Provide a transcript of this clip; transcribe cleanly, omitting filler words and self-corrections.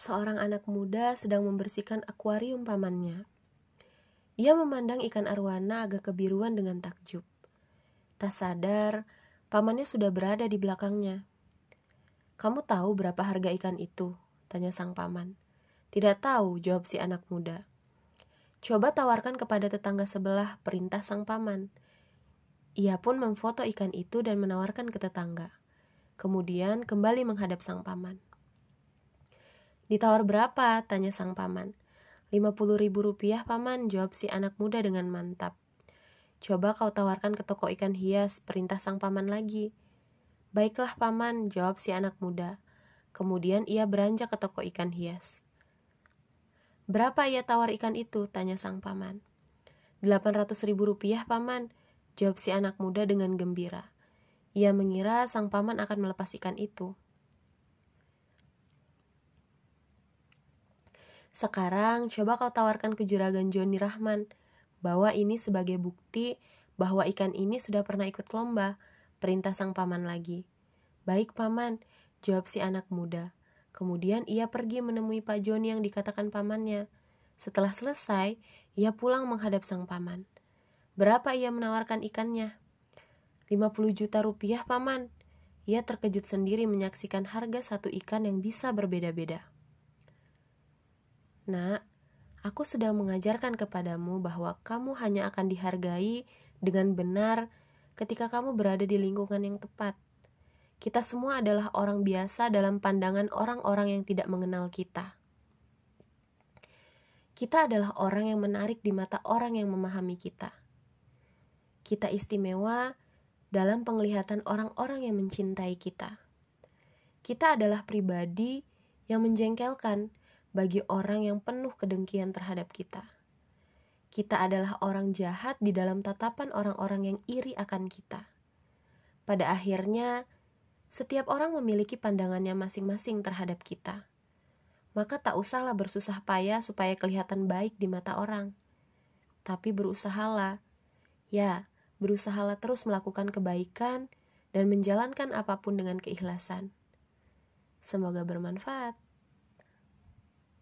seorang anak muda sedang membersihkan akuarium pamannya. Ia memandang ikan arwana agak kebiruan dengan takjub. Tak sadar, pamannya sudah berada di belakangnya. "Kamu tahu berapa harga ikan itu?" tanya sang paman. "Tidak tahu," jawab si anak muda. "Coba tawarkan kepada tetangga sebelah," perintah sang paman. Ia pun memfoto ikan itu dan menawarkan ke tetangga. Kemudian kembali menghadap sang paman. "Ditawar berapa?" tanya sang paman. "50.000 rupiah, paman," jawab si anak muda dengan mantap. "Coba kau tawarkan ke toko ikan hias," perintah sang paman lagi. "Baiklah, paman," jawab si anak muda. Kemudian ia beranjak ke toko ikan hias. "Berapa ia tawar ikan itu?" tanya sang paman. "800.000 rupiah, paman," jawab si anak muda dengan gembira. Ia mengira sang paman akan melepas ikan itu. "Sekarang coba kau tawarkan ke juragan Joni Rahman. Bawa ini sebagai bukti bahwa ikan ini sudah pernah ikut lomba," perintah sang paman lagi. "Baik, paman," jawab si anak muda. Kemudian ia pergi menemui Pak Joni yang dikatakan pamannya. Setelah selesai, ia pulang menghadap sang paman. "Berapa ia menawarkan ikannya?" "50 juta rupiah, paman." Ia terkejut sendiri menyaksikan harga satu ikan yang bisa berbeda-beda. "Nak, aku sedang mengajarkan kepadamu bahwa kamu hanya akan dihargai dengan benar ketika kamu berada di lingkungan yang tepat. Kita semua adalah orang biasa dalam pandangan orang-orang yang tidak mengenal kita. Kita adalah orang yang menarik di mata orang yang memahami kita. Kita istimewa dalam penglihatan orang-orang yang mencintai kita. Kita adalah pribadi yang menjengkelkan bagi orang yang penuh kedengkian terhadap kita. Kita adalah orang jahat di dalam tatapan orang-orang yang iri akan kita. Pada akhirnya, setiap orang memiliki pandangannya masing-masing terhadap kita. Maka tak usahlah bersusah payah supaya kelihatan baik di mata orang. Tapi berusahalah terus melakukan kebaikan dan menjalankan apapun dengan keikhlasan. Semoga bermanfaat.